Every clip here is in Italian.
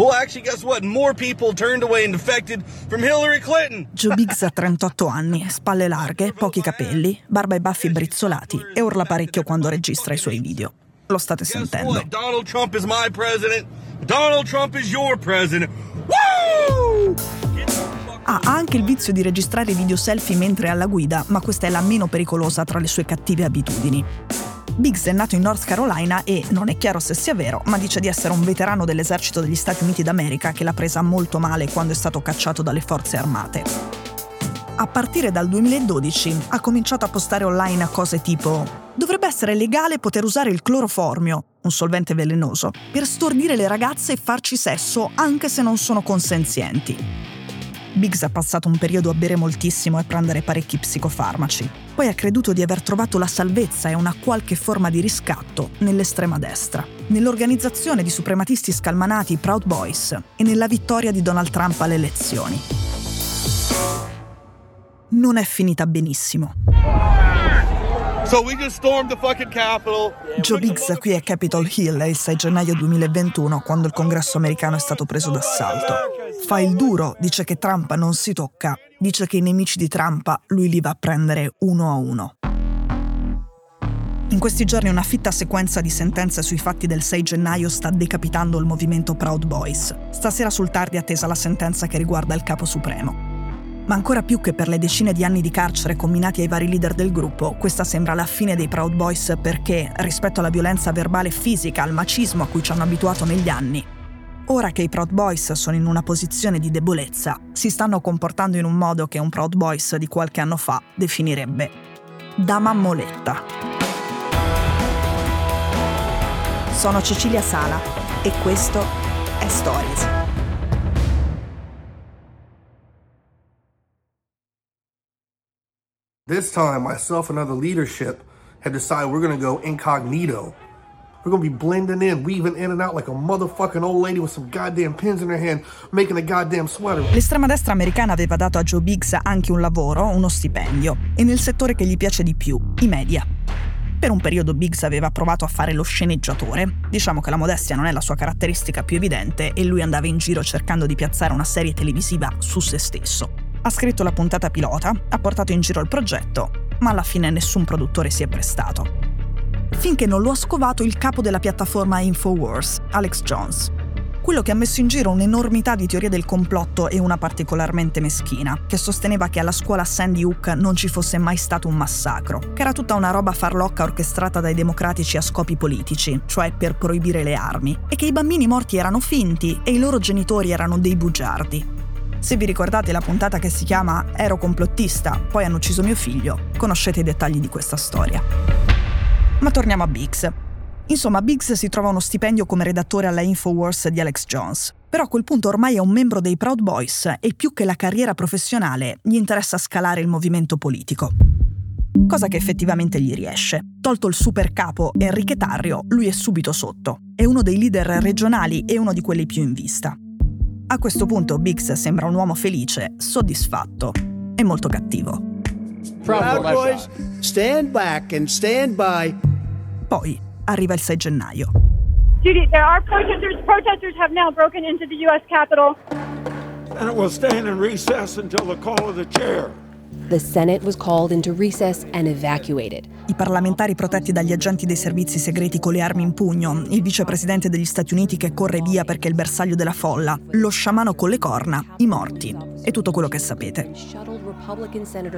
Well, actually, guess what? More people turned away and defected from Hillary Clinton. Joe Biggs ha 38 anni, spalle larghe, pochi capelli, barba e baffi brizzolati e urla parecchio quando registra i suoi video. Lo state sentendo. Donald Trump is my president. Donald Trump is your president. Woo! Ha anche il vizio di registrare video selfie mentre è alla guida, ma questa è la meno pericolosa tra le sue cattive abitudini. Biggs è nato in North Carolina e, non è chiaro se sia vero, ma dice di essere un veterano dell'esercito degli Stati Uniti d'America che l'ha presa molto male quando è stato cacciato dalle forze armate. A partire dal 2012 ha cominciato a postare online cose tipo: dovrebbe essere legale poter usare il cloroformio, un solvente velenoso, per stordire le ragazze e farci sesso anche se non sono consenzienti. Biggs ha passato un periodo a bere moltissimo e a prendere parecchi psicofarmaci. Poi ha creduto di aver trovato la salvezza e una qualche forma di riscatto nell'estrema destra, nell'organizzazione di suprematisti scalmanati Proud Boys e nella vittoria di Donald Trump alle elezioni. Non è finita benissimo. Joe Biggs qui a Capitol Hill il 6 gennaio 2021, quando il congresso americano è stato preso d'assalto. Fa il duro, dice che Trump non si tocca, dice che i nemici di Trump lui li va a prendere uno a uno. In questi giorni una fitta sequenza di sentenze sui fatti del 6 gennaio sta decapitando il movimento Proud Boys. Stasera sul tardi è attesa la sentenza che riguarda il capo supremo. Ma ancora più che per le decine di anni di carcere comminati ai vari leader del gruppo, questa sembra la fine dei Proud Boys perché, rispetto alla violenza verbale e fisica, al macismo a cui ci hanno abituato negli anni, ora che i Proud Boys sono in una posizione di debolezza, si stanno comportando in un modo che un Proud Boys di qualche anno fa definirebbe da mammoletta. Sono Cecilia Sala e questo è Stories. This time, myself and other leadership had decided we're going to go incognito. We're going to be blending in, weaving in and out like a motherfucking old lady with some goddamn pins in her hand, making a goddamn sweater. L'estrema destra americana aveva dato a Joe Biggs anche un lavoro, uno stipendio, e nel settore che gli piace di più, i media. Per un periodo Biggs aveva provato a fare lo sceneggiatore. Diciamo che la modestia non è la sua caratteristica più evidente e lui andava in giro cercando di piazzare una serie televisiva su se stesso. Ha scritto la puntata pilota, ha portato in giro il progetto, ma alla fine nessun produttore si è prestato. Finché non lo ha scovato il capo della piattaforma Infowars, Alex Jones. Quello che ha messo in giro un'enormità di teorie del complotto e una particolarmente meschina, che sosteneva che alla scuola Sandy Hook non ci fosse mai stato un massacro, che era tutta una roba farlocca orchestrata dai democratici a scopi politici, cioè per proibire le armi, e che i bambini morti erano finti e i loro genitori erano dei bugiardi. Se vi ricordate la puntata che si chiama Ero complottista, poi hanno ucciso mio figlio, conoscete i dettagli di questa storia. Ma torniamo a Biggs. Insomma, Biggs si trova uno stipendio come redattore alla Infowars di Alex Jones. Però a quel punto ormai è un membro dei Proud Boys e più che la carriera professionale gli interessa scalare il movimento politico. Cosa che effettivamente gli riesce. Tolto il super capo Enrique Tarrio, lui è subito sotto. È uno dei leader regionali e uno di quelli più in vista. A questo punto Biggs sembra un uomo felice, soddisfatto e molto cattivo. Poi arriva il 6 gennaio. Judy, there are protesters. Protesters have now broken into the U.S. Capitol. Senate will stand in recess until the call of the chair. The Senate was called into recess and evacuated. I parlamentari protetti dagli agenti dei servizi segreti con le armi in pugno, il vicepresidente degli Stati Uniti che corre via perché è il bersaglio della folla, lo sciamano con le corna, i morti e tutto quello che sapete.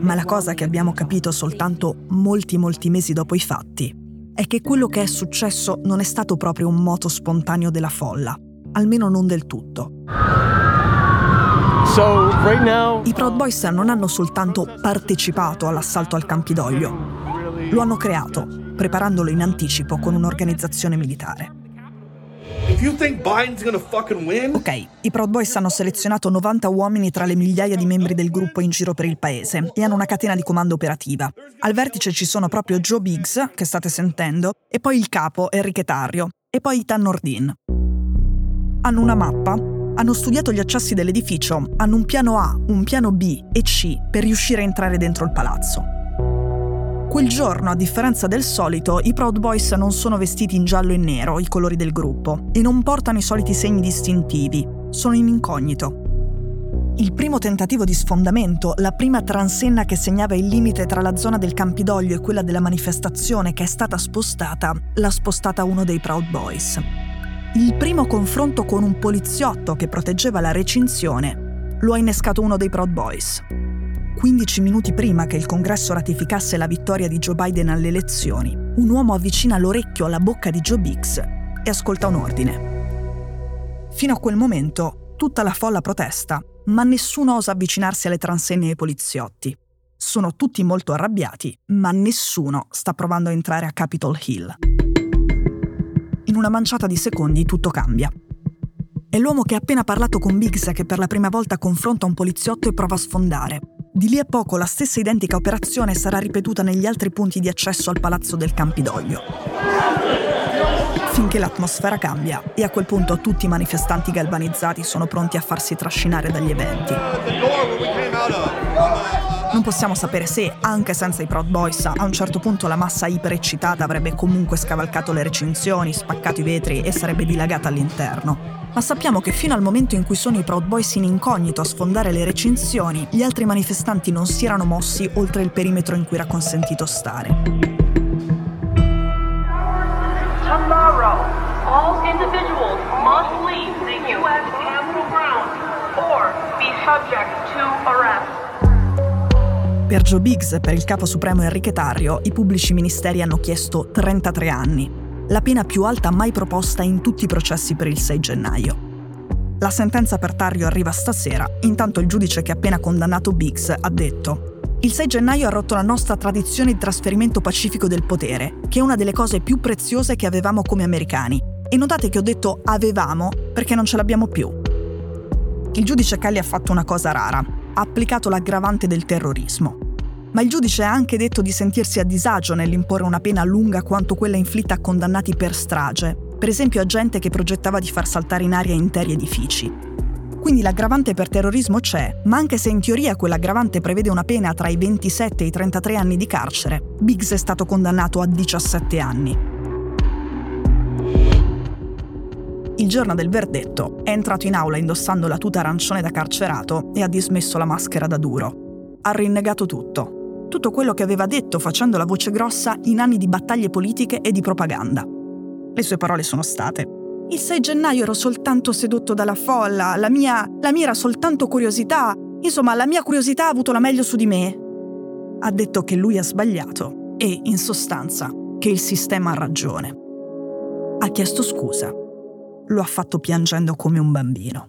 Ma la cosa che abbiamo capito soltanto molti mesi dopo i fatti è che quello che è successo non è stato proprio un moto spontaneo della folla, almeno non del tutto. So, right now, i Proud Boys non hanno soltanto partecipato all'assalto al Campidoglio, lo hanno creato, preparandolo in anticipo con un'organizzazione militare. Ok, i Proud Boys hanno selezionato 90 uomini tra le migliaia di membri del gruppo in giro per il paese e hanno una catena di comando operativa. Al vertice ci sono proprio Joe Biggs, che state sentendo, e poi il capo Enrique Tarrio, e poi Ethan Nordin. Hanno una mappa, hanno studiato gli accessi dell'edificio, hanno un piano A, un piano B e C per riuscire a entrare dentro il palazzo. Quel giorno, a differenza del solito, i Proud Boys non sono vestiti in giallo e nero, i colori del gruppo, e non portano i soliti segni distintivi, sono in incognito. Il primo tentativo di sfondamento, la prima transenna che segnava il limite tra la zona del Campidoglio e quella della manifestazione che è stata spostata, l'ha spostata uno dei Proud Boys. Il primo confronto con un poliziotto che proteggeva la recinzione lo ha innescato uno dei Proud Boys. 15 minuti prima che il Congresso ratificasse la vittoria di Joe Biden alle elezioni, un uomo avvicina l'orecchio alla bocca di Joe Biggs e ascolta un ordine. Fino a quel momento tutta la folla protesta, ma nessuno osa avvicinarsi alle transenne e ai poliziotti. Sono tutti molto arrabbiati, ma nessuno sta provando a entrare a Capitol Hill. In una manciata di secondi tutto cambia. È l'uomo che ha appena parlato con Biggs che per la prima volta confronta un poliziotto e prova a sfondare. Di lì a poco la stessa identica operazione sarà ripetuta negli altri punti di accesso al palazzo del Campidoglio. Finché l'atmosfera cambia e a quel punto tutti i manifestanti galvanizzati sono pronti a farsi trascinare dagli eventi. Non possiamo sapere se, anche senza i Proud Boys, a un certo punto la massa ipereccitata avrebbe comunque scavalcato le recinzioni, spaccato i vetri e sarebbe dilagata all'interno. Ma sappiamo che fino al momento in cui sono i Proud Boys in incognito a sfondare le recinzioni, gli altri manifestanti non si erano mossi oltre il perimetro in cui era consentito stare. Per Joe Biggs e per il capo supremo Enrique Tarrio, i pubblici ministeri hanno chiesto 33 anni. La pena più alta mai proposta in tutti i processi per il 6 gennaio. La sentenza per Tarrio arriva stasera, intanto il giudice che ha appena condannato Biggs ha detto «Il 6 gennaio ha rotto la nostra tradizione di trasferimento pacifico del potere, che è una delle cose più preziose che avevamo come americani. E notate che ho detto «avevamo» perché non ce l'abbiamo più». Il giudice Kelly ha fatto una cosa rara, ha applicato l'aggravante del terrorismo. Ma il giudice ha anche detto di sentirsi a disagio nell'imporre una pena lunga quanto quella inflitta a condannati per strage, per esempio a gente che progettava di far saltare in aria interi edifici. Quindi l'aggravante per terrorismo c'è, ma anche se in teoria quell'aggravante prevede una pena tra i 27 e i 33 anni di carcere, Biggs è stato condannato a 17 anni. Il giorno del verdetto è entrato in aula indossando la tuta arancione da carcerato e ha dismesso la maschera da duro. Ha rinnegato tutto. Tutto quello che aveva detto facendo la voce grossa in anni di battaglie politiche e di propaganda. Le sue parole sono state: «Il 6 gennaio ero soltanto sedotto dalla folla, la mia era soltanto curiosità, insomma la mia curiosità ha avuto la meglio su di me». Ha detto che lui ha sbagliato e, in sostanza, che il sistema ha ragione. Ha chiesto scusa. Lo ha fatto piangendo come un bambino.